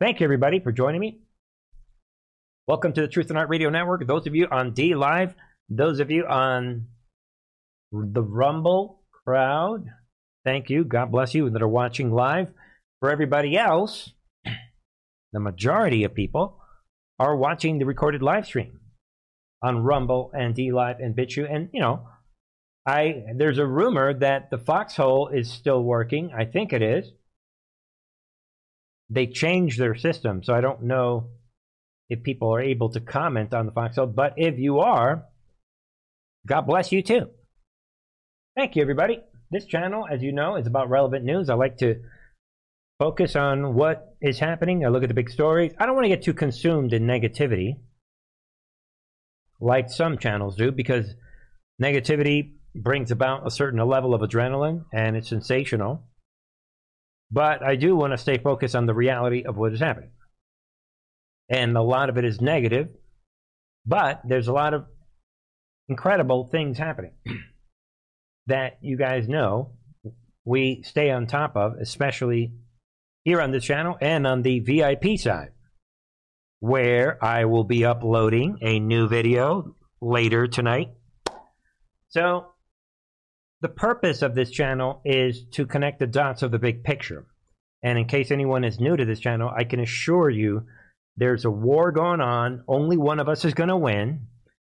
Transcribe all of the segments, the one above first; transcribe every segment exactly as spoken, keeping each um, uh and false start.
Thank you, everybody, for joining me. Welcome to the Truth and Art Radio Network. Those of you on D Live, those of you on the Rumble crowd, thank you. God bless you that are watching live. For everybody else, the majority of people are watching the recorded live stream on Rumble and D Live and BitChute. And, you know, I there's a rumor that the Foxhole is still working. I think it is. They changed their system, so I don't know if people are able to comment on the Foxhole. But if you are, God bless you too. Thank you, everybody. This channel, as you know, is about relevant news. I like to focus on what is happening. I look at the big stories. I don't want to get too consumed in negativity like some channels do, because negativity brings about a certain level of adrenaline and it's sensational. But I do want to stay focused on the reality of what is happening. And a lot of it is negative, but there's a lot of incredible things happening that you guys know we stay on top of, especially here on this channel and on the V I P side, where I will be uploading a new video later tonight. So the purpose of this channel is to connect the dots of the big picture. And in case anyone is new to this channel, I can assure you there's a war going on. Only one of us is going to win.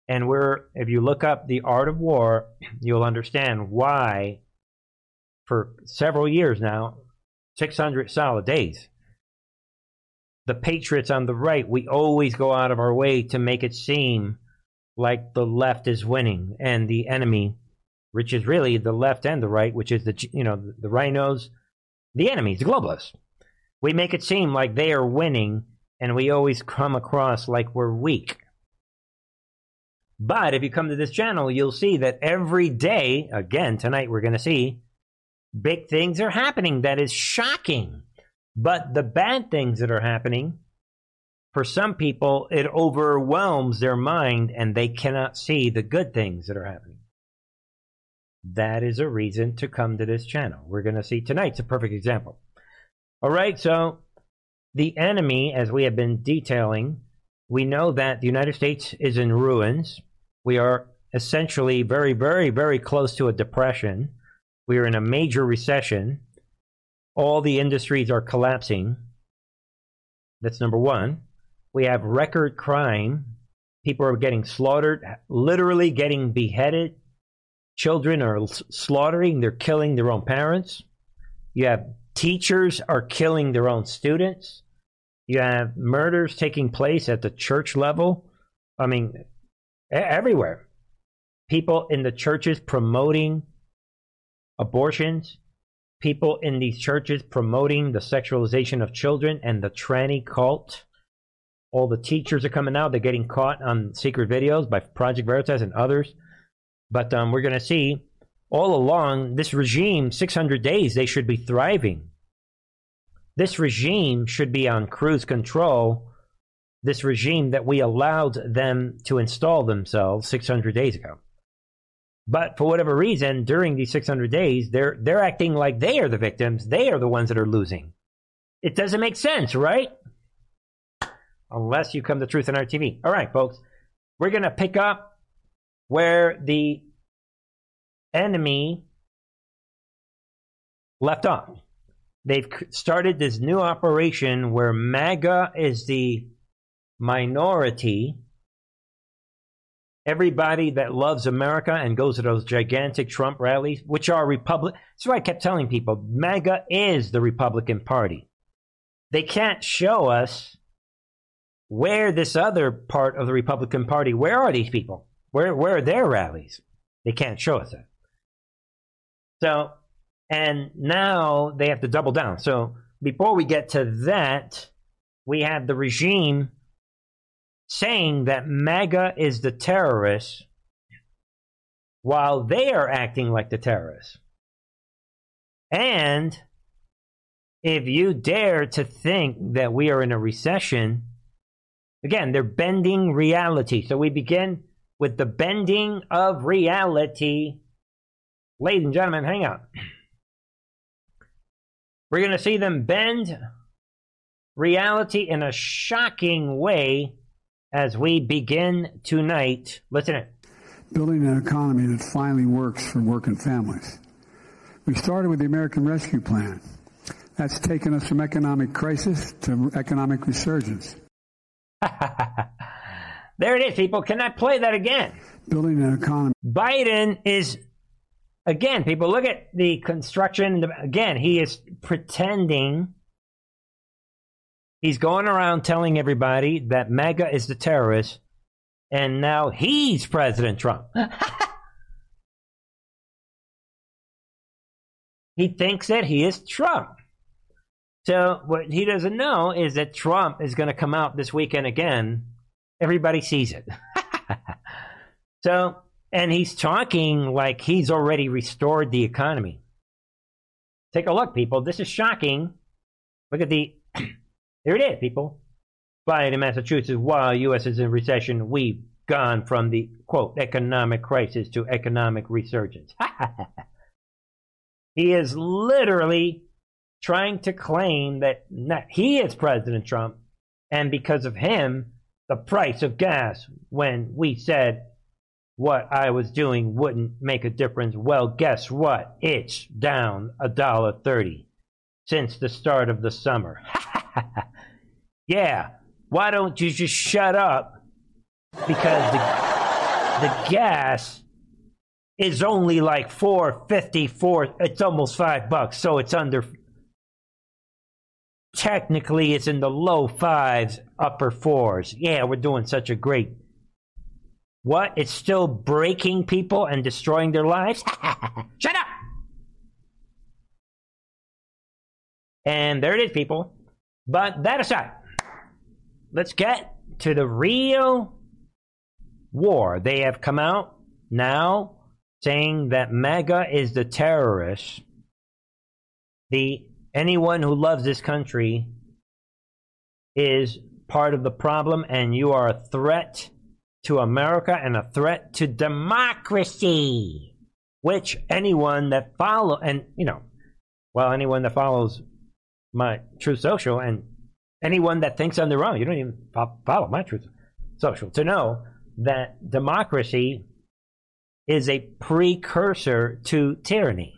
And we're, if you look up the art of war, you'll understand why for several years now, six hundred solid days, the patriots on the right, we always go out of our way to make it seem like the left is winning and the enemy, which is really the left and the right, which is the, you know, the rhinos, the enemies, the globalists. We make it seem like they are winning, and we always come across like we're weak. But if you come to this channel, you'll see that every day, again, tonight we're going to see big things are happening that is shocking. But the bad things that are happening, for some people, it overwhelms their mind and they cannot see the good things that are happening. That is a reason to come to this channel. We're going to see tonight's a perfect example. All right, so the enemy, as we have been detailing, we know that the United States is in ruins. We are essentially very, very, very close to a depression. We are in a major recession. All the industries are collapsing. That's number one. We have record crime. People are getting slaughtered, literally getting beheaded. Children are slaughtering. They're killing their own parents. You have teachers are killing their own students. You have murders taking place at the church level. I mean, everywhere. People in the churches promoting abortions. People in these churches promoting the sexualization of children and the tranny cult. All the teachers are coming out. They're getting caught on secret videos by Project Veritas and others. But um, we're going to see all along this regime, six hundred days, they should be thriving. This regime should be on cruise control. This regime that we allowed them to install themselves six hundred days ago. But for whatever reason, during these six hundred days, they're they're acting like they are the victims. They are the ones that are losing. It doesn't make sense, right? Unless you come to Truth and Art T V. All right, folks, we're going to pick up where the enemy left off. They've started this new operation where MAGA is the minority. Everybody that loves America and goes to those gigantic Trump rallies, which are Republican. That's why I kept telling people, MAGA is the Republican Party. They can't show us where this other part of the Republican Party, where are these people? Where, where are their rallies? They can't show us that. So, and now they have to double down. So before we get to that, we have the regime saying that MAGA is the terrorists while they are acting like the terrorists. And if you dare to think that we are in a recession, again, they're bending reality. So we begin with the bending of reality. Ladies and gentlemen, hang on. We're going to see them bend reality in a shocking way as we begin tonight. Listen in. Building an economy that finally works for working families. We started with the American Rescue Plan. That's taken us from economic crisis to economic resurgence. There it is, people. Can I play that again? Building an economy. Biden is, again, people, look at the construction. Again, he is pretending. He's going around telling everybody that MAGA is the terrorist, and now he's President Trump. He thinks that he is Trump. So what he doesn't know is that Trump is going to come out this weekend again. Everybody sees it. So, and he's talking like he's already restored the economy. Take a look, people. This is shocking. Look at the, here it is, people. Biden in Massachusetts, while U S is in recession, we've gone from the, quote, economic crisis to economic resurgence. He is literally trying to claim that not, he is President Trump, and because of him, the price of gas, when we said what I was doing wouldn't make a difference, well, guess what? It's down a dollar thirty since the start of the summer. Yeah, why don't you just shut up? Because the, the gas is only like four fifty-four. It's almost five bucks, so it's under. Technically, it's in the low fives, upper fours. Yeah, we're doing such a great. What? It's still breaking people and destroying their lives? Shut up! And there it is, people. But that aside, let's get to the real war. They have come out now saying that MAGA is the terrorist. The anyone who loves this country is part of the problem, and you are a threat to America and a threat to democracy, which anyone that follow and, you know, well, anyone that follows my Truth Social and anyone that thinks on their own, you don't even follow my Truth Social, to know that democracy is a precursor to tyranny.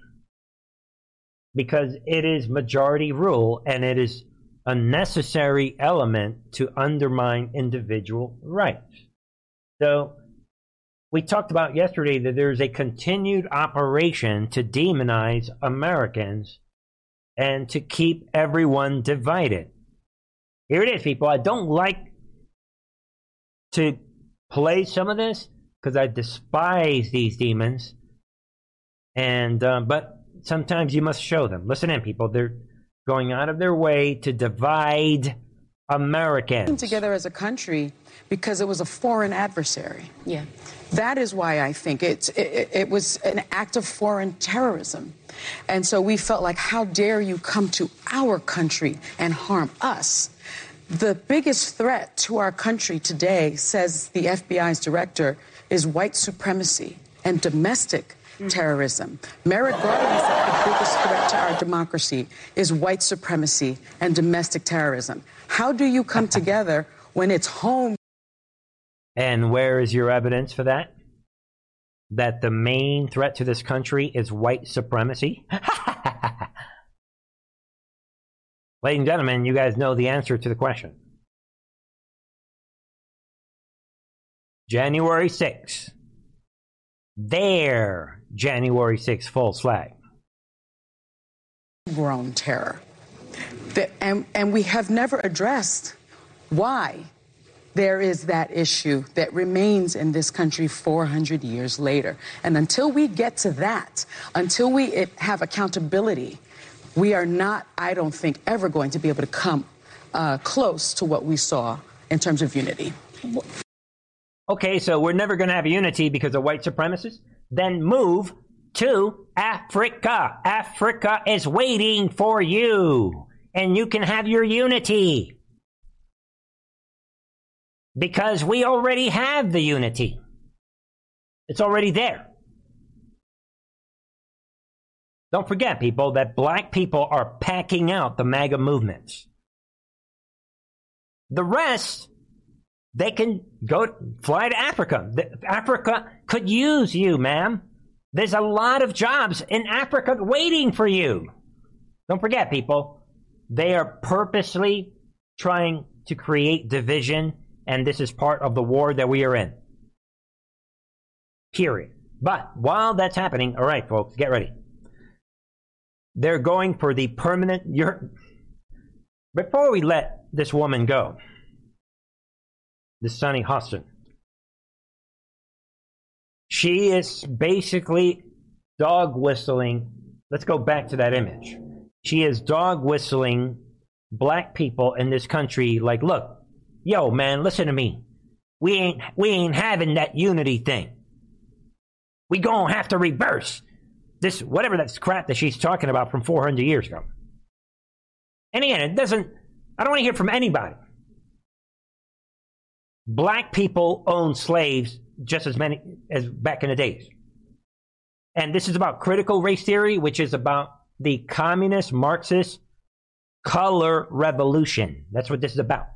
Because it is majority rule, and it is a necessary element to undermine individual rights. So we talked about yesterday that there's a continued operation to demonize Americans and to keep everyone divided. Here it is, people. I don't like to play some of this because I despise these demons. And uh, but sometimes you must show them. Listen in, people. They're going out of their way to divide Americans. Together as a country because it was a foreign adversary. Yeah. That is why I think it's, it, it was an act of foreign terrorism. And so we felt like, how dare you come to our country and harm us? The biggest threat to our country today, says the F B I's director, is white supremacy and domestic terrorism. Merrick Garland said the biggest threat to our democracy is white supremacy and domestic terrorism. How do you come together when it's home? And where is your evidence for that? That the main threat to this country is white supremacy? Ladies and gentlemen, you guys know the answer to the question. January sixth. There. January sixth false flag. Grown terror. The, and, and we have never addressed why there is that issue that remains in this country four hundred years later. And until we get to that, until we it, have accountability, we are not, I don't think, ever going to be able to come uh, close to what we saw in terms of unity. Okay, so we're never going to have unity because of white supremacists? Then move to Africa. Africa is waiting for you, and you can have your unity. Because we already have the unity. It's already there. Don't forget, people, that black people are packing out the MAGA movements. The rest, they can go fly to Africa. Africa could use you, ma'am. There's a lot of jobs in Africa waiting for you. Don't forget, people, they are purposely trying to create division, and this is part of the war that we are in. Period. But while that's happening, all right, folks, get ready. They're going for the permanent... You're, before we let this woman go, this Sunny Huston, she is basically dog whistling. Let's go back to that image. She is dog whistling black people in this country like, look, yo, man, listen to me. We ain't we ain't having that unity thing. We gonna have to reverse this, whatever that's crap that she's talking about from four hundred years ago. And again, it doesn't, I don't want to hear from anybody. Black people own slaves just as many as back in the days. And this is about critical race theory, which is about the communist Marxist color revolution. That's what this is about.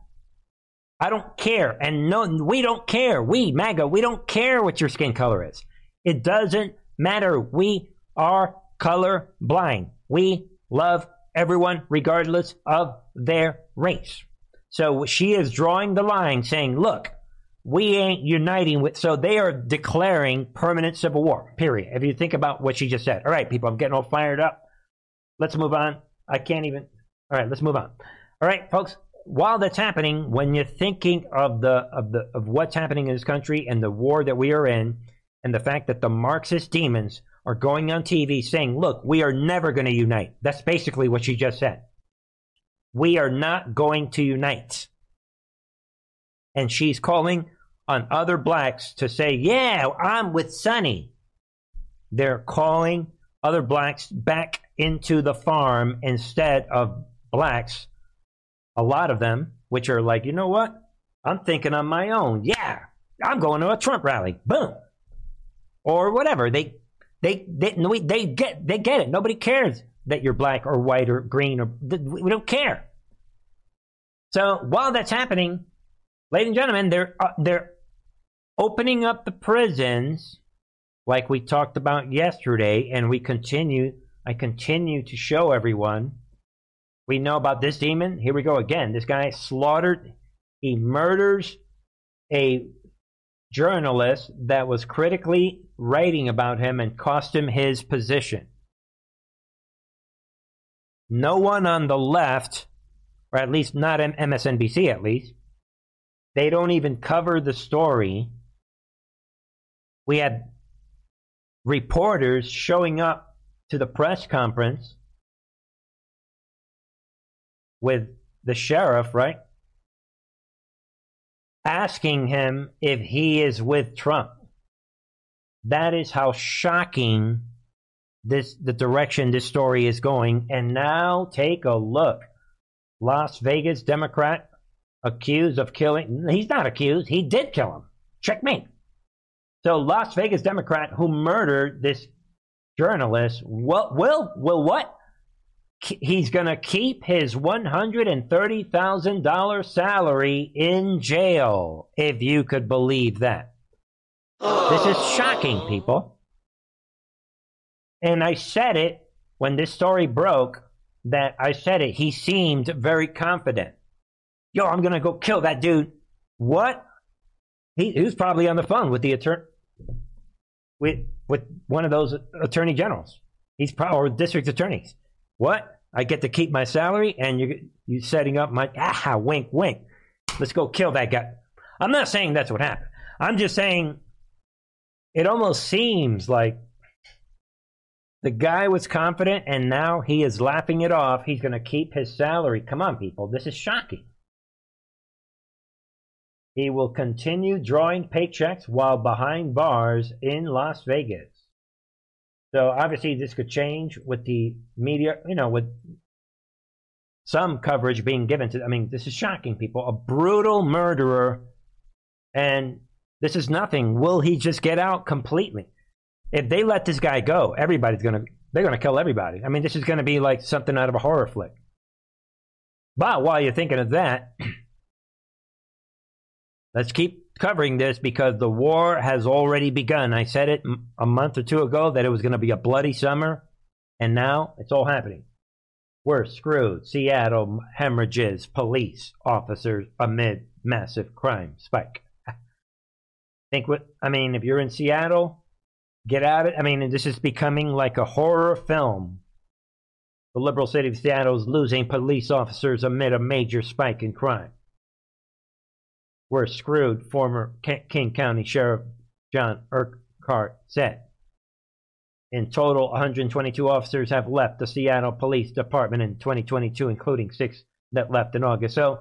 I don't care. And no, we don't care. We, MAGA, we don't care what your skin color is. It doesn't matter. We are color blind. We love everyone regardless of their race. So she is drawing the line saying, look, we ain't uniting with, so they are declaring permanent civil war, period. If you think about what she just said. All right, people, I'm getting all fired up. Let's move on. I can't even. All right, let's move on. All right, folks, while that's happening, when you're thinking of the of the of what's happening in this country and the war that we are in, and the fact that the Marxist demons are going on T V saying, look, we are never going to unite. That's basically what she just said. We are not going to unite. And she's calling on other blacks to say, yeah, I'm with Sunny. They're calling other blacks back into the farm instead of blacks, a lot of them, which are like, you know what? I'm thinking on my own. Yeah, I'm going to a Trump rally. Boom. Or whatever. They they they they get they get it. Nobody cares that you're black or white or green, or we don't care. So while that's happening, ladies and gentlemen, they're uh, they're opening up the prisons like we talked about yesterday, and we continue I continue to show everyone. We know about this demon. Here we go again. This guy slaughtered, he murders a journalist that was critically writing about him and cost him his position. No one on the left, or at least not M S N B C at least, they don't even cover the story. We had reporters showing up to the press conference with the sheriff, right? Asking him if he is with Trump. That is how shocking this the direction this story is going. And now take a look. Las Vegas Democrat accused of killing. He's not accused. He did kill him. Checkmate. So Las Vegas Democrat who murdered this journalist will will, will what? He's going to keep his one hundred thirty thousand dollars salary in jail, if you could believe that. This is shocking, people. And I said it when this story broke, that I said it. He seemed very confident. Yo, I'm going to go kill that dude. What? He, he was probably on the phone with the attorney, with, with one of those attorney generals. He's probably, or district attorneys. What? I get to keep my salary, and you're, you're setting up my... Ah, wink, wink. Let's go kill that guy. I'm not saying that's what happened. I'm just saying it almost seems like the guy was confident, and now he is laughing it off. He's going to keep his salary. Come on, people. This is shocking. He will continue drawing paychecks while behind bars in Las Vegas. So obviously this could change with the media, you know, with some coverage being given to, I mean, this is shocking, people. A brutal murderer, and this is nothing. Will he just get out completely? If they let this guy go, everybody's going to, they're going to kill everybody. I mean, this is going to be like something out of a horror flick. But while you're thinking of that, Let's keep covering this because the war has already begun. I said it a month or two ago that it was going to be a bloody summer, and now it's all happening. We're screwed. Seattle hemorrhages police officers amid massive crime spike. Think what I mean, if you're in Seattle, get out of it. I mean, this is becoming like a horror film. The liberal city of Seattle is losing police officers amid a major spike in crime. We're screwed, former King County Sheriff John Urquhart said. In total, one hundred twenty-two officers have left the Seattle Police Department in twenty twenty-two, including six that left in August. So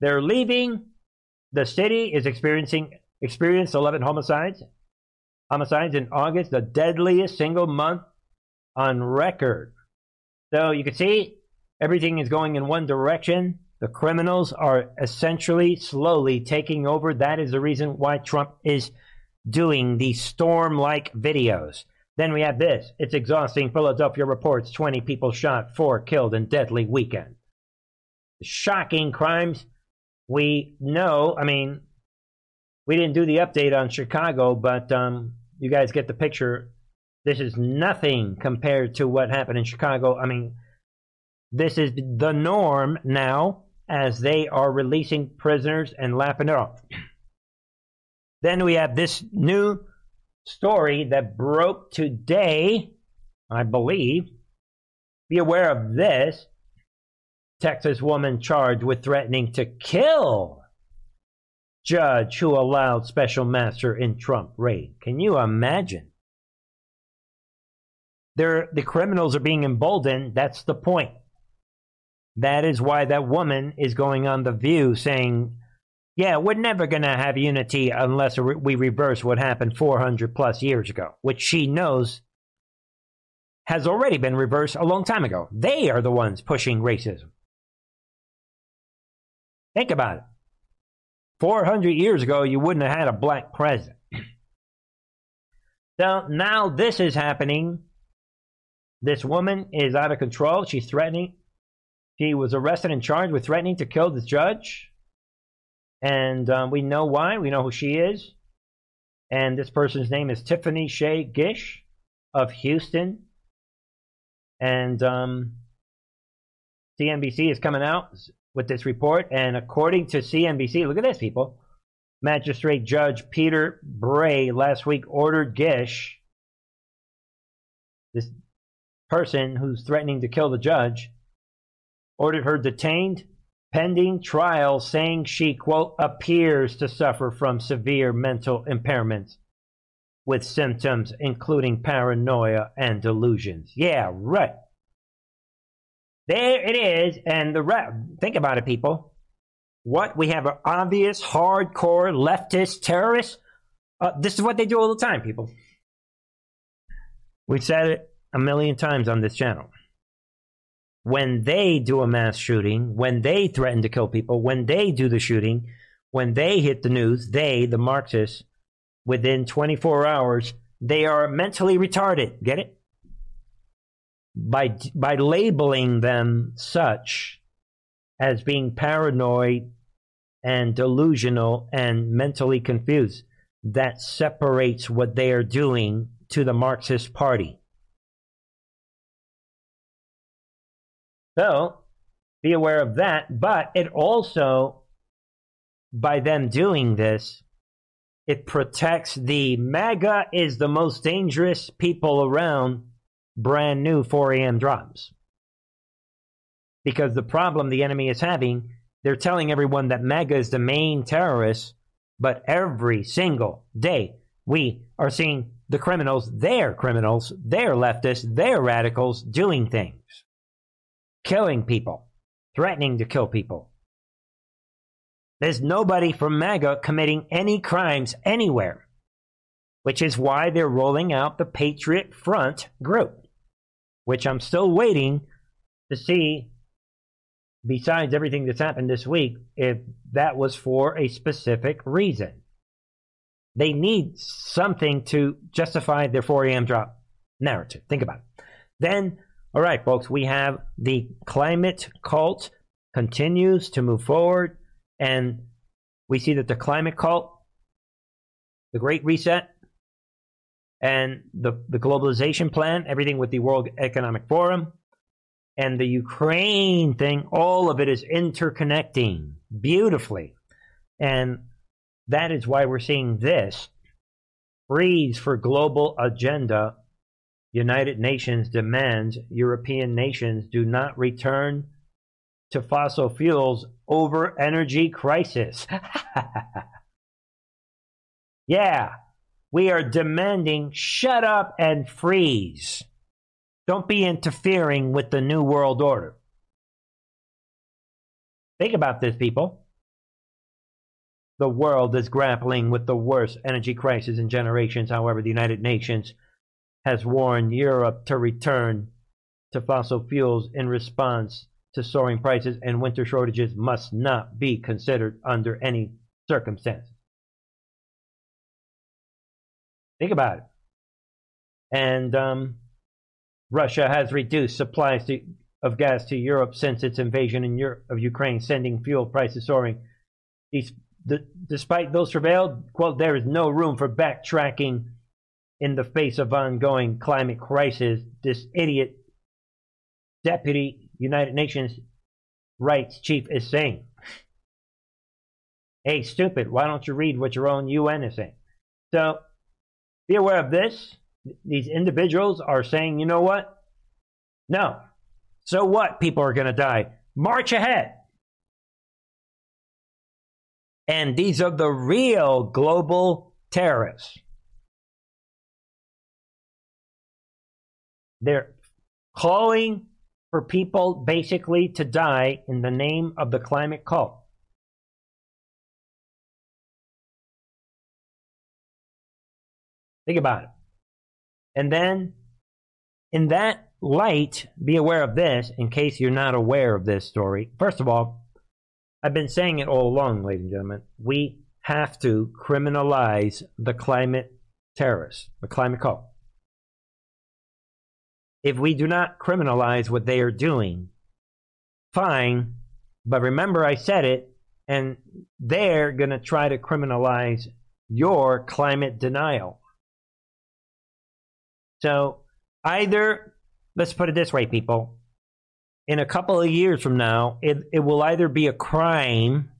they're leaving. The city is experiencing experienced eleven homicides. Homicides in August, the deadliest single month on record. So you can see everything is going in one direction. The criminals are essentially slowly taking over. That is the reason why Trump is doing these storm-like videos. Then we have this. It's exhausting. Philadelphia reports twenty people shot, four killed in deadly weekend. Shocking crimes. We know, I mean, we didn't do the update on Chicago, but um, you guys get the picture. This is nothing compared to what happened in Chicago. I mean, this is the norm now as they are releasing prisoners and lapping it off. Then we have this new story that broke today, I believe. Be aware of this. Texas woman charged with threatening to kill judge who allowed special master in Trump raid. Can you imagine? They're, the criminals are being emboldened. That's the point. That is why that woman is going on The View saying, yeah, we're never going to have unity unless we reverse what happened four hundred plus years ago, which she knows has already been reversed a long time ago. They are the ones pushing racism. Think about it. four hundred years ago, you wouldn't have had a black president. So now this is happening. This woman is out of control. She's threatening. She was arrested and charged with threatening to kill the judge. And um, we know why. We know who she is. And this person's name is Tiffany Shay Gish of Houston. And um, C N B C is coming out with this report. And according to C N B C, look at this, people. Magistrate Judge Peter Bray last week ordered Gish, this person who's threatening to kill the judge, ordered her detained pending trial, saying she, quote, appears to suffer from severe mental impairments with symptoms including paranoia and delusions. Yeah, right. There it is. And the re- think about it, people. What? We have an obvious, hardcore, leftist, terrorist. Uh, this is what they do all the time, people. We've said it a million times on this channel. When they do a mass shooting, when they threaten to kill people, when they do the shooting, when they hit the news, they, the Marxists, within twenty-four hours, they are mentally retarded. Get it? By by labeling them such as being paranoid and delusional and mentally confused, that separates what they are doing to the Marxist Party. So, be aware of that, but it also, by them doing this, it protects the MAGA is the most dangerous people around brand new four a.m. drops. Because the problem the enemy is having, they're telling everyone that MAGA is the main terrorist, but every single day we are seeing the criminals, their criminals, their leftists, their radicals doing things. Killing people, threatening to kill people. There's nobody from MAGA committing any crimes anywhere, which is why they're rolling out the Patriot Front group, which I'm still waiting to see, besides everything that's happened this week, if that was for a specific reason. They need something to justify their four a.m. drop narrative. Think about it. Then, all right, folks, we have the climate cult continues to move forward, and We see that the climate cult, the Great Reset, and the, the globalization plan, everything with the World Economic Forum, and the Ukraine thing, all of it is interconnecting beautifully. And that is why we're seeing this freeze for global agenda. United Nations demands European nations do not return to fossil fuels over energy crisis. Yeah, we are demanding shut up and freeze. Don't be interfering with the New World Order. Think about this, people. The world is grappling with the worst energy crisis in generations. However, the United Nations has warned Europe to return to fossil fuels in response to soaring prices, and winter shortages must not be considered under any circumstance. Think about it. And um, Russia has reduced supplies to, of gas to Europe since its invasion in Europe, of Ukraine, sending fuel prices soaring. These, the, despite those surveilled, quote, there is no room for backtracking in the face of ongoing climate crisis. This idiot deputy United Nations rights chief is saying. Hey, stupid, why don't you read what your own U N is saying? So be aware of this. These individuals are saying, you know what? No. So what? People are going to die. March ahead. And these are the real global terrorists. They're calling for people basically to die in the name of the climate cult. Think about it. And then, in that light, be aware of this, in case you're not aware of this story. First of all, I've been saying it all along, ladies and gentlemen. We have to criminalize the climate terrorists, the climate cult. If we do not criminalize what they are doing, fine, but remember I said it, and they're going to try to criminalize your climate denial. So either, let's put it this way, people, in a couple of years from now, it, it will either be a crime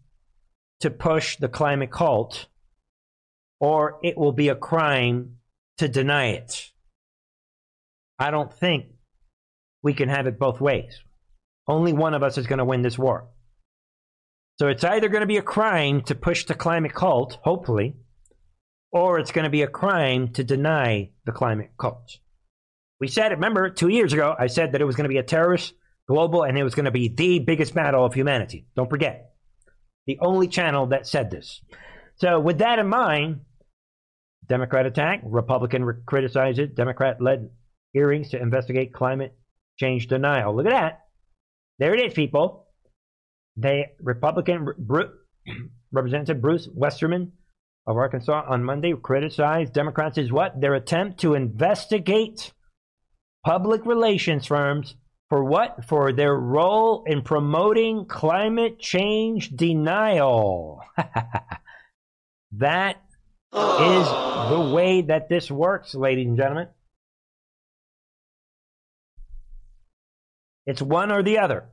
to push the climate cult, or it will be a crime to deny it. I don't think we can have it both ways. Only one of us is going to win this war. So it's either going to be a crime to push the climate cult, hopefully, or it's going to be a crime to deny the climate cult. We said, remember, two years ago, I said that it was going to be a terrorist global, and it was going to be the biggest battle of humanity. Don't forget. The only channel that said this. So with that in mind, Democrat attack, Republican re- criticizes, Democrat-led hearings to investigate climate change denial. Look at that. There it is, people. The Republican Bru- Representative Bruce Westerman of Arkansas on Monday criticized Democrats as what? Their attempt to investigate public relations firms for what? For their role in promoting climate change denial. That is the way that this works, ladies and gentlemen. It's one or the other.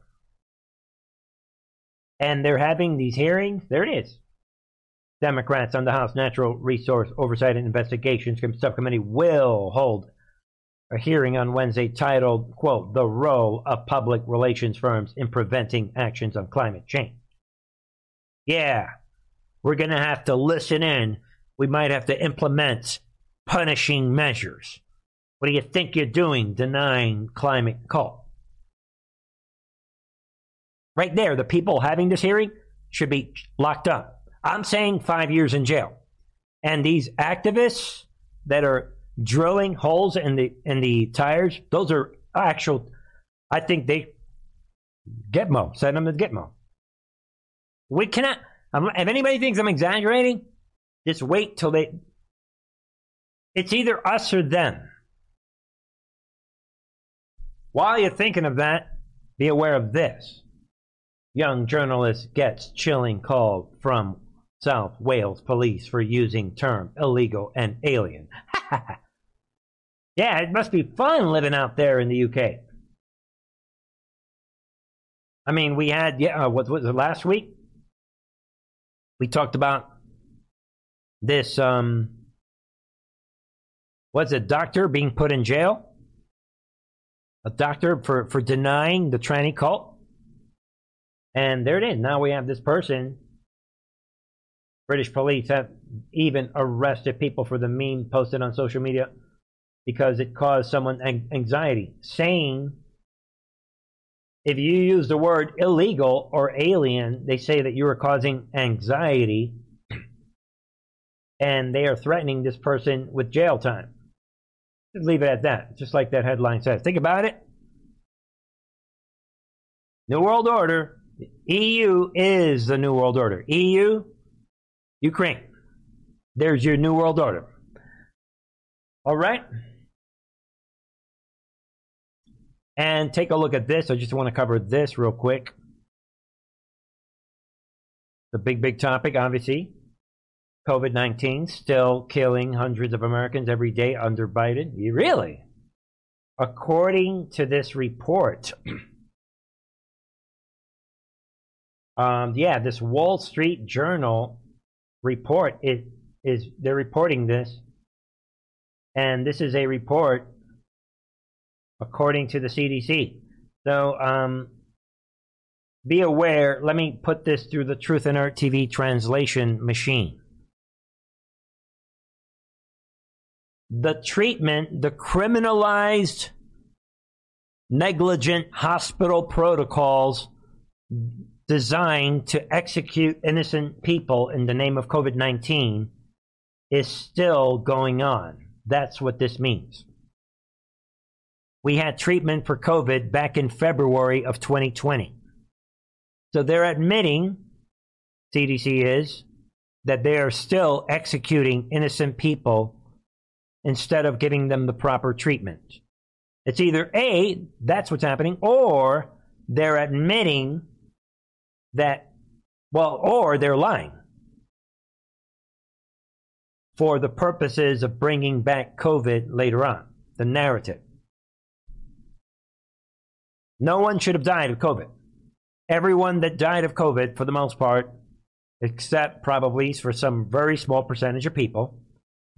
And they're having these hearings. There it is. Democrats on the House Natural Resource Oversight and Investigations Subcommittee will hold a hearing on Wednesday titled, quote, The Role of Public Relations Firms in Preventing Actions on Climate Change. Yeah, we're going to have to listen in. We might have to implement punishing measures. What do you think you're doing, denying climate call? Right there, the people having this hearing should be locked up. I'm saying five years in jail. And these activists that are drilling holes in the in the tires, those are actual, I think they, Gitmo, send them to Gitmo. We cannot, if anybody thinks I'm exaggerating, just wait till they, it's either us or them. While you're thinking of that, be aware of this. Young journalist gets chilling call from South Wales police for using terms illegal and alien. Yeah, it must be fun living out there in the U K. I mean, we had, yeah, uh, what was it, last week? We talked about this, um, what's it, doctor being put in jail? A doctor for, for denying the tranny cult. And there it is. Now we have this person. British police have even arrested people for the meme posted on social media because it caused someone anxiety, saying if you use the word illegal or alien, they say that you are causing anxiety, and they are threatening this person with jail time. Just leave it at that, just like that headline says. Think about it. New World Order. E U is the New World Order. E U, Ukraine. There's your New World Order. All right? And take a look at this. I just want to cover this real quick. The big, big topic, obviously. COVID nineteen still killing hundreds of Americans every day under Biden. Really? According to this report, um, yeah, this Wall Street Journal report is, is they're reporting this, and this is a report according to the C D C. So um, be aware. Let me put this through the Truth and Art T V translation machine. The treatment, the criminalized, negligent hospital protocols designed to execute innocent people in the name of COVID nineteen is still going on. That's what this means. We had treatment for COVID back in February of twenty twenty. So they're admitting, C D C is, that they are still executing innocent people instead of giving them the proper treatment. It's either A, that's what's happening, or they're admitting that, well, or they're lying for the purposes of bringing back COVID later on, the narrative. No one should have died of COVID. Everyone that died of COVID, for the most part, except probably for some very small percentage of people,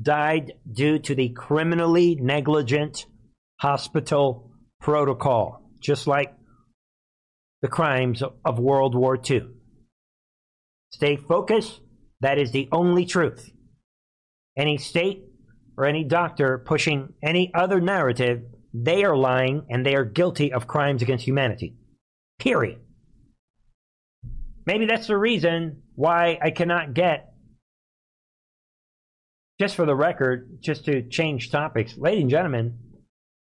died due to the criminally negligent hospital protocol, just like the crimes of World War Two. Stay focused. That is the only truth. Any state or any doctor pushing any other narrative, they are lying and they are guilty of crimes against humanity. Period. Maybe that's the reason why I cannot get, just for the record, just to change topics, ladies and gentlemen,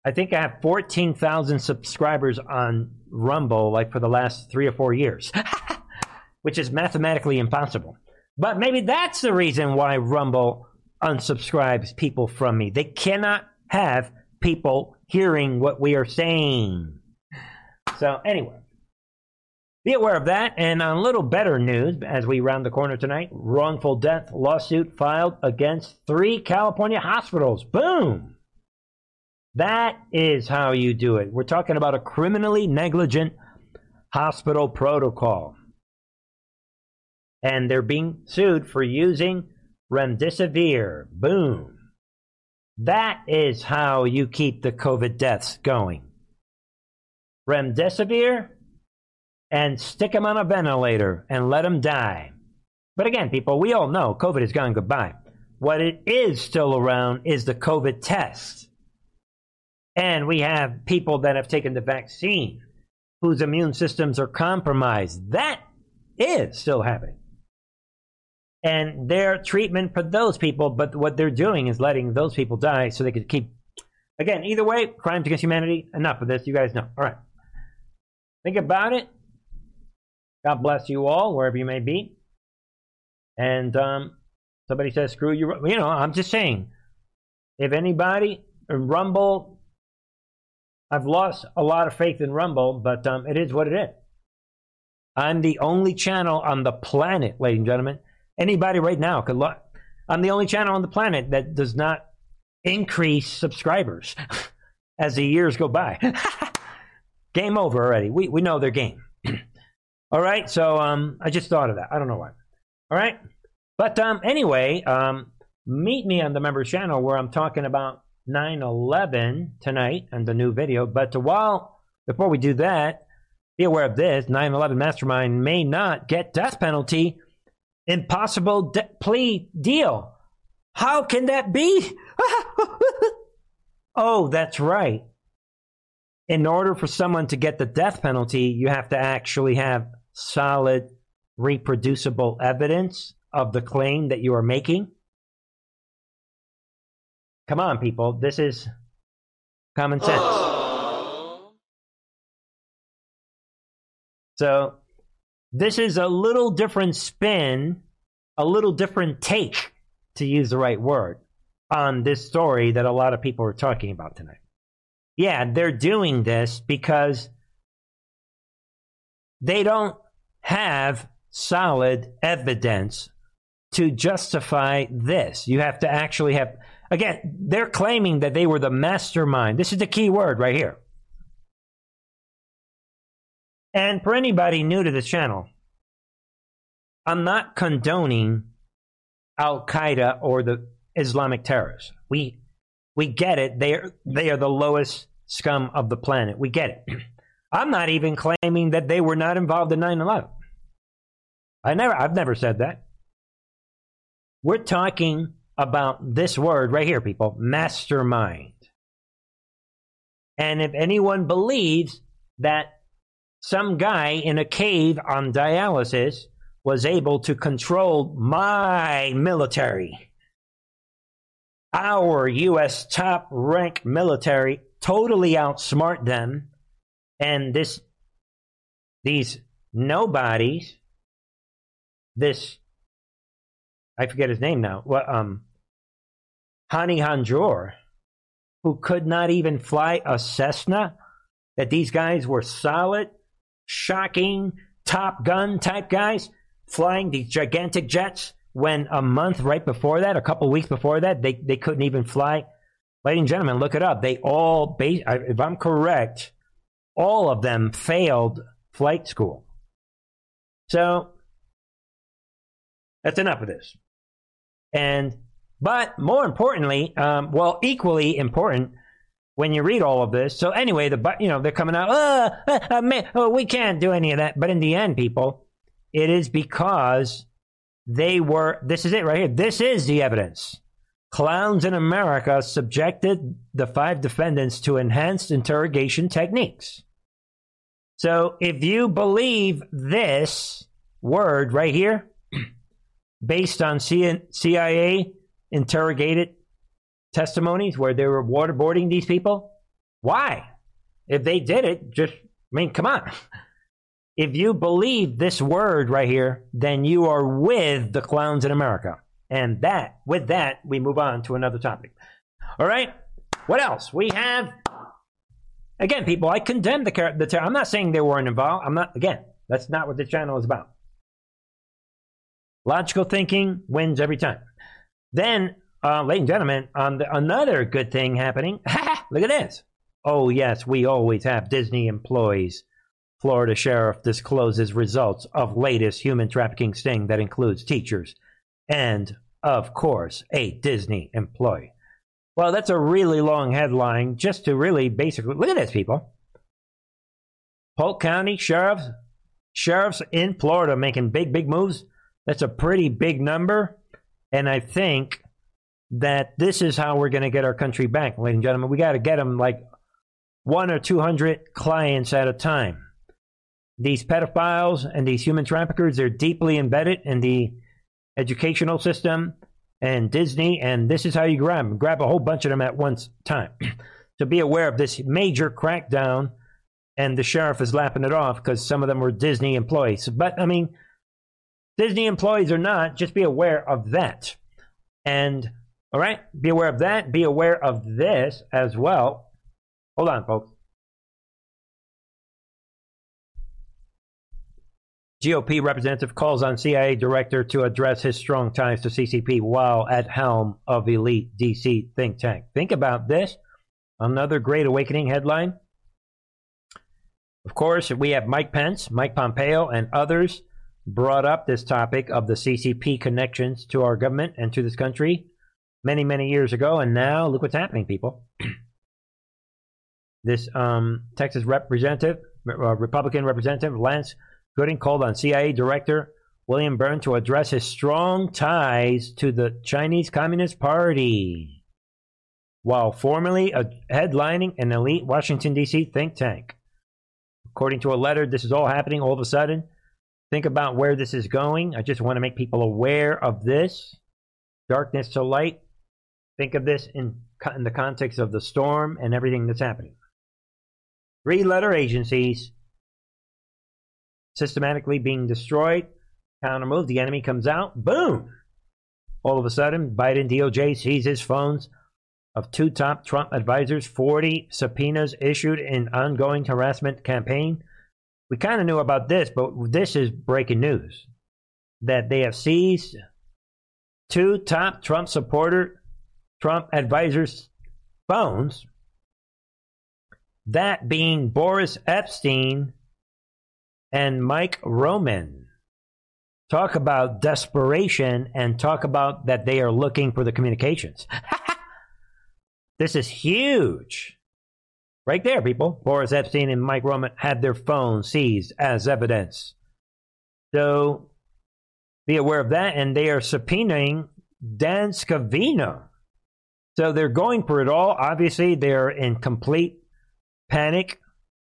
I think I have fourteen thousand subscribers on Rumble, like for the last three or four years, which is mathematically impossible. But maybe that's the reason why Rumble unsubscribes people from me. They cannot have people hearing what we are saying. So anyway, be aware of that. And on little better news, as we round the corner tonight, wrongful death lawsuit filed against three California hospitals. Boom! That is how you do it. We're talking about a criminally negligent hospital protocol. And they're being sued for using remdesivir. Boom! That is how you keep the COVID deaths going. Remdesivir, and stick them on a ventilator and let them die. But again, people, we all know COVID has gone goodbye. What it is still around is the COVID test. And we have people that have taken the vaccine whose immune systems are compromised. That is still happening. And their treatment for those people, but what they're doing is letting those people die so they could keep, again, either way, crimes against humanity. Enough of this, you guys know. All right. Think about it. God bless you all, wherever you may be. And um, somebody says, screw you. You know, I'm just saying, if anybody, Rumble, I've lost a lot of faith in Rumble, but um, it is what it is. I'm the only channel on the planet, ladies and gentlemen, Anybody right now could look. I'm the only channel on the planet that does not increase subscribers as the years go by. Game over already. We we know their game. All right, so um, I just thought of that. I don't know why. All right, but um, anyway, um, meet me on the members channel where I'm talking about nine eleven tonight and the new video. But while before we do that, be aware of this: nine eleven Mastermind may not get death penalty. Impossible de- plea deal. How can that be? Oh, that's right. In order for someone to get the death penalty, you have to actually have solid, reproducible evidence of the claim that you are making. Come on, people. This is common sense. Oh. So this is a little different spin, a little different take, to use the right word, on this story that a lot of people are talking about tonight. Yeah, they're doing this because they don't have solid evidence to justify this. You have to actually have, again, they're claiming that they were the mastermind. This is the key word right here. And for anybody new to this channel, I'm not condoning Al-Qaeda or the Islamic terrorists. We we get it. They are, they are the lowest scum of the planet. We get it. I'm not even claiming that they were not involved in nine eleven. I never, I've never said that. We're talking about this word right here, people, mastermind. And if anyone believes that some guy in a cave on dialysis was able to control my military, our U S top-ranked military, totally outsmart them, and this, these nobodies, this, I forget his name now, well, um, Hani Hanjour, who could not even fly a Cessna, that these guys were solid, shocking, Top Gun type guys flying these gigantic jets, when a month right before that, a couple weeks before that, they, they couldn't even fly. Ladies and gentlemen, look it up. They all, base, if I'm correct, all of them failed flight school. So that's enough of this. And, but more importantly, um, well, equally important, when you read all of this, so anyway, the you know they're coming out, oh, uh, man, oh, we can't do any of that. But in the end, people, it is because they were, this is it right here. This is the evidence. Clowns in America subjected the five defendants to enhanced interrogation techniques. So if you believe this word right here, based on C I A interrogated testimonies where they were waterboarding these people? Why? If they did it, just, I mean, come on. If you believe this word right here, then you are with the clowns in America. And that, with that, we move on to another topic. All right? What else? We have, again, people, I condemn the, the terror. I'm not saying they weren't involved. I'm not, again, that's not what this channel is about. Logical thinking wins every time. Then, Uh, ladies and gentlemen, on the, another good thing happening. Look at this. Oh, yes, we always have Disney employees. Florida sheriff discloses results of latest human trafficking sting that includes teachers and, of course, a Disney employee. Well, that's a really long headline just to really basically... Look at this, people. Polk County sheriffs, sheriffs in Florida making big, big moves. That's a pretty big number. And I think... that this is how we're going to get our country back, ladies and gentlemen. We got to get them like one or two hundred clients at a time. These pedophiles and these human traffickers, they're deeply embedded in the educational system and Disney, and this is how you grab them. Grab a whole bunch of them at once time. So be aware of this major crackdown, and the sheriff is lapping it off because some of them were Disney employees. But, I mean, Disney employees or not, just be aware of that. And... all right, be aware of that. Be aware of this as well. Hold on, folks. G O P representative calls on C I A director to address his strong ties to C C P while at helm of elite D C think tank. Think about this. Another Great Awakening headline. Of course, we have Mike Pence, Mike Pompeo, and others brought up this topic of the C C P connections to our government and to this country many, many years ago. And now look what's happening, people. This um, Texas representative, uh, Republican representative Lance Gooden called on C I A director William Burns to address his strong ties to the Chinese Communist Party while formerly uh, headlining an elite Washington, D C think tank. According to a letter, this is all happening all of a sudden. Think about where this is going. I just want to make people aware of this. Darkness to light. Think of this in, in the context of the storm and everything that's happening. Three-letter agencies systematically being destroyed. Counter move. The enemy comes out. Boom! All of a sudden, Biden D O J seizes phones of two top Trump advisors, forty subpoenas issued in ongoing harassment campaign. We kind of knew about this, but this is breaking news, that they have seized two top Trump supporter, Trump advisors' phones, that being Boris Epshteyn and Mike Roman. Talk about desperation, and talk about that they are looking for the communications. This is huge. Right there, people. Boris Epshteyn and Mike Roman had their phones seized as evidence. So be aware of that. And they are subpoenaing Dan Scavino. So they're going for it all. Obviously, they're in complete panic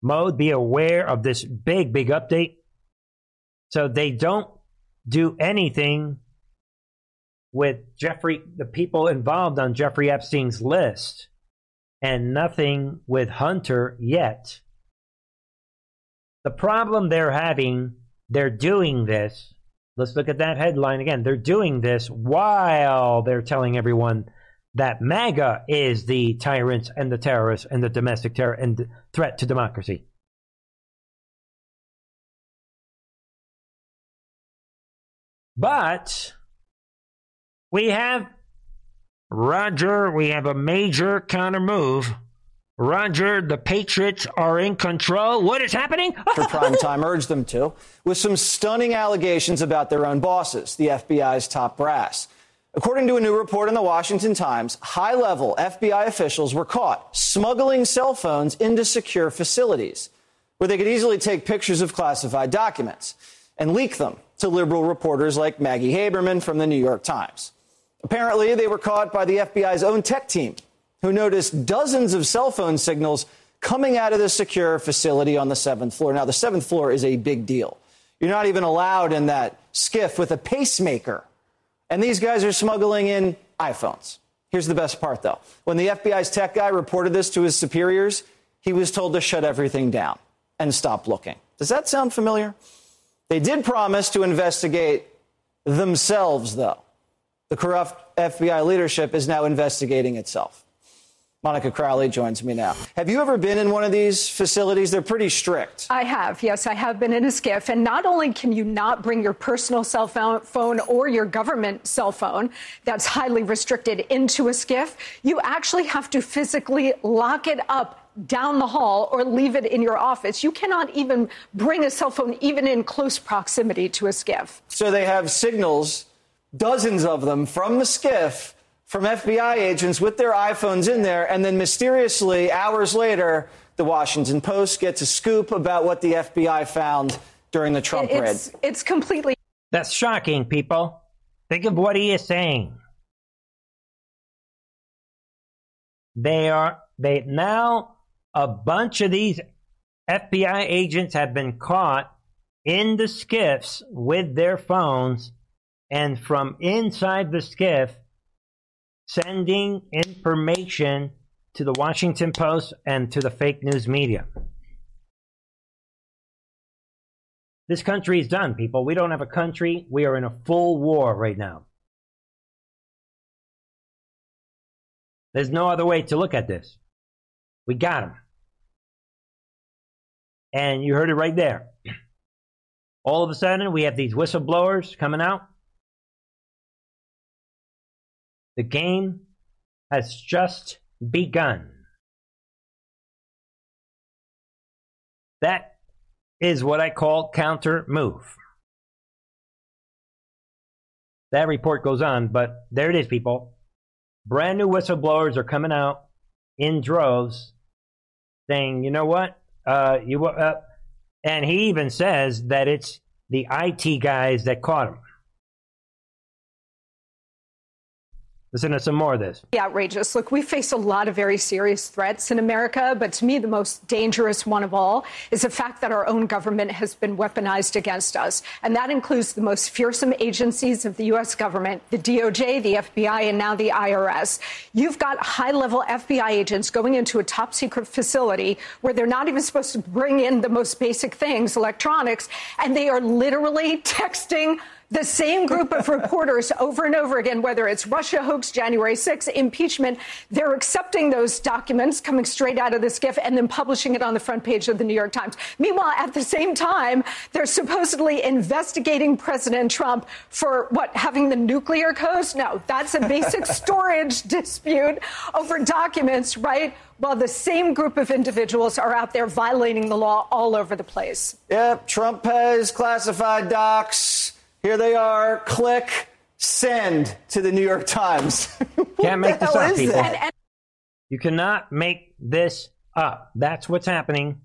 mode. Be aware of this big, big update. So they don't do anything with Jeffrey, the people involved on Jeffrey Epstein's list, and nothing with Hunter yet. The problem they're having, they're doing this. Let's look at that headline again. They're doing this while they're telling everyone that MAGA is the tyrants and the terrorists and the domestic terror and the threat to democracy. But we have Roger, we have a major counter move. Roger, the Patriots are in control. What is happening? For prime time urged them to, with some stunning allegations about their own bosses, the F B I's top brass. According to a new report in the Washington Times, high-level F B I officials were caught smuggling cell phones into secure facilities where they could easily take pictures of classified documents and leak them to liberal reporters like Maggie Haberman from the New York Times. Apparently, they were caught by the F B I's own tech team, who noticed dozens of cell phone signals coming out of the secure facility on the seventh floor. Now, the seventh floor is a big deal. You're not even allowed in that skiff with a pacemaker. And these guys are smuggling in iPhones. Here's the best part, though. When the F B I's tech guy reported this to his superiors, he was told to shut everything down and stop looking. Does that sound familiar? They did promise to investigate themselves, though. The corrupt F B I leadership is now investigating itself. Monica Crowley joins me now. Have you ever been in one of these facilities? They're pretty strict. I have. Yes, I have been in a skiff. And not only can you not bring your personal cell phone or your government cell phone that's highly restricted into a skiff, you actually have to physically lock it up down the hall or leave it in your office. You cannot even bring a cell phone even in close proximity to a skiff. So they have signals, dozens of them, from the skiff, from F B I agents with their iPhones in there, and then mysteriously, hours later, the Washington Post gets a scoop about what the F B I found during the Trump it's, raid. It's completely... That's shocking, people. Think of what he is saying. They are... They now... A bunch of these F B I agents have been caught in the skiffs with their phones, and from inside the skiff sending information to the Washington Post and to the fake news media. This country is done, people. We don't have a country. We are in a full war right now. There's no other way to look at this. We got him. And you heard it right there. all of a sudden we have these whistleblowers coming out. The game has just begun. That is what I call counter move. That report goes on, but there it is, people. Brand new whistleblowers are coming out in droves saying, you know what? Uh, you uh, And he even says that it's the I T guys that caught him. Listen to some more of this. Outrageous. Look, we face a lot of very serious threats in America, but to me, the most dangerous one of all is the fact that our own government has been weaponized against us. And that includes the most fearsome agencies of the U S government, the D O J, the F B I, and now the I R S. You've got high-level F B I agents going into a top-secret facility where they're not even supposed to bring in the most basic things, electronics, and they are literally texting the same group of reporters over and over again, whether it's Russia hoax, January sixth, impeachment. They're accepting those documents coming straight out of this GIF and then publishing it on the front page of the New York Times. Meanwhile, at the same time, they're supposedly investigating President Trump for, what, having the nuclear codes? No, that's a basic storage dispute over documents, right? While the same group of individuals are out there violating the law all over the place. Yep, Trump has classified docs. Here they are. Click send to the New York Times. Can't make this up, people. And, and- you cannot make this up. That's what's happening.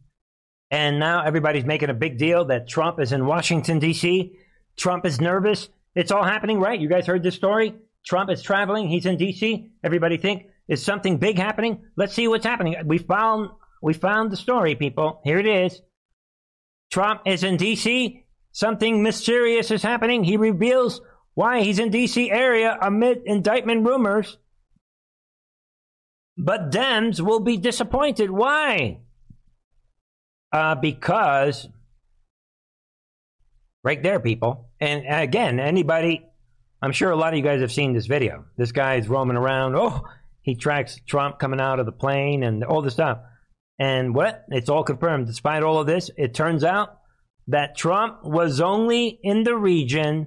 And now everybody's making a big deal that Trump is in Washington, D C. Trump is nervous. It's all happening, right? You guys heard this story. Trump is traveling. He's in D C. Everybody think, is something big happening? Let's see what's happening. We found, we found the story, people. Here it is. Trump is in D C. Something mysterious is happening. He reveals why he's in D C area amid indictment rumors. But Dems will be disappointed. Why? Uh, because, right there, people. And again, anybody, I'm sure a lot of you guys have seen this video. This guy is roaming around. Oh, he tracks Trump coming out of the plane and all this stuff. And what? It's all confirmed. Despite all of this, it turns out that Trump was only in the region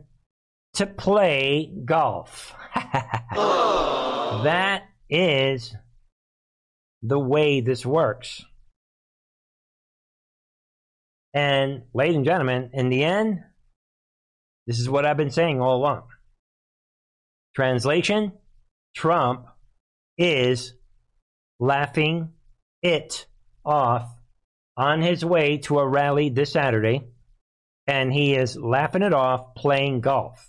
to play golf. That is the way this works. And ladies and gentlemen, in the end, this is what I've been saying all along. Translation, Trump is laughing it off on his way to a rally this Saturday, and he is laughing it off playing golf.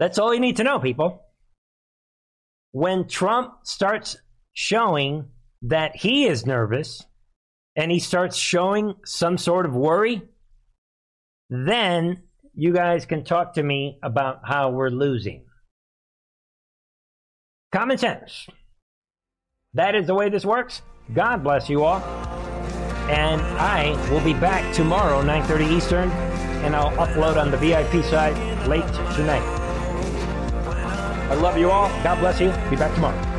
That's all you need to know, people. When Trump starts showing that he is nervous and he starts showing some sort of worry, then you guys can talk to me about how we're losing. Common sense. That is the way this works. God bless you all. And I will be back tomorrow, nine thirty Eastern, and I'll upload on the V I P side late tonight. I love you all. God bless you. Be back tomorrow.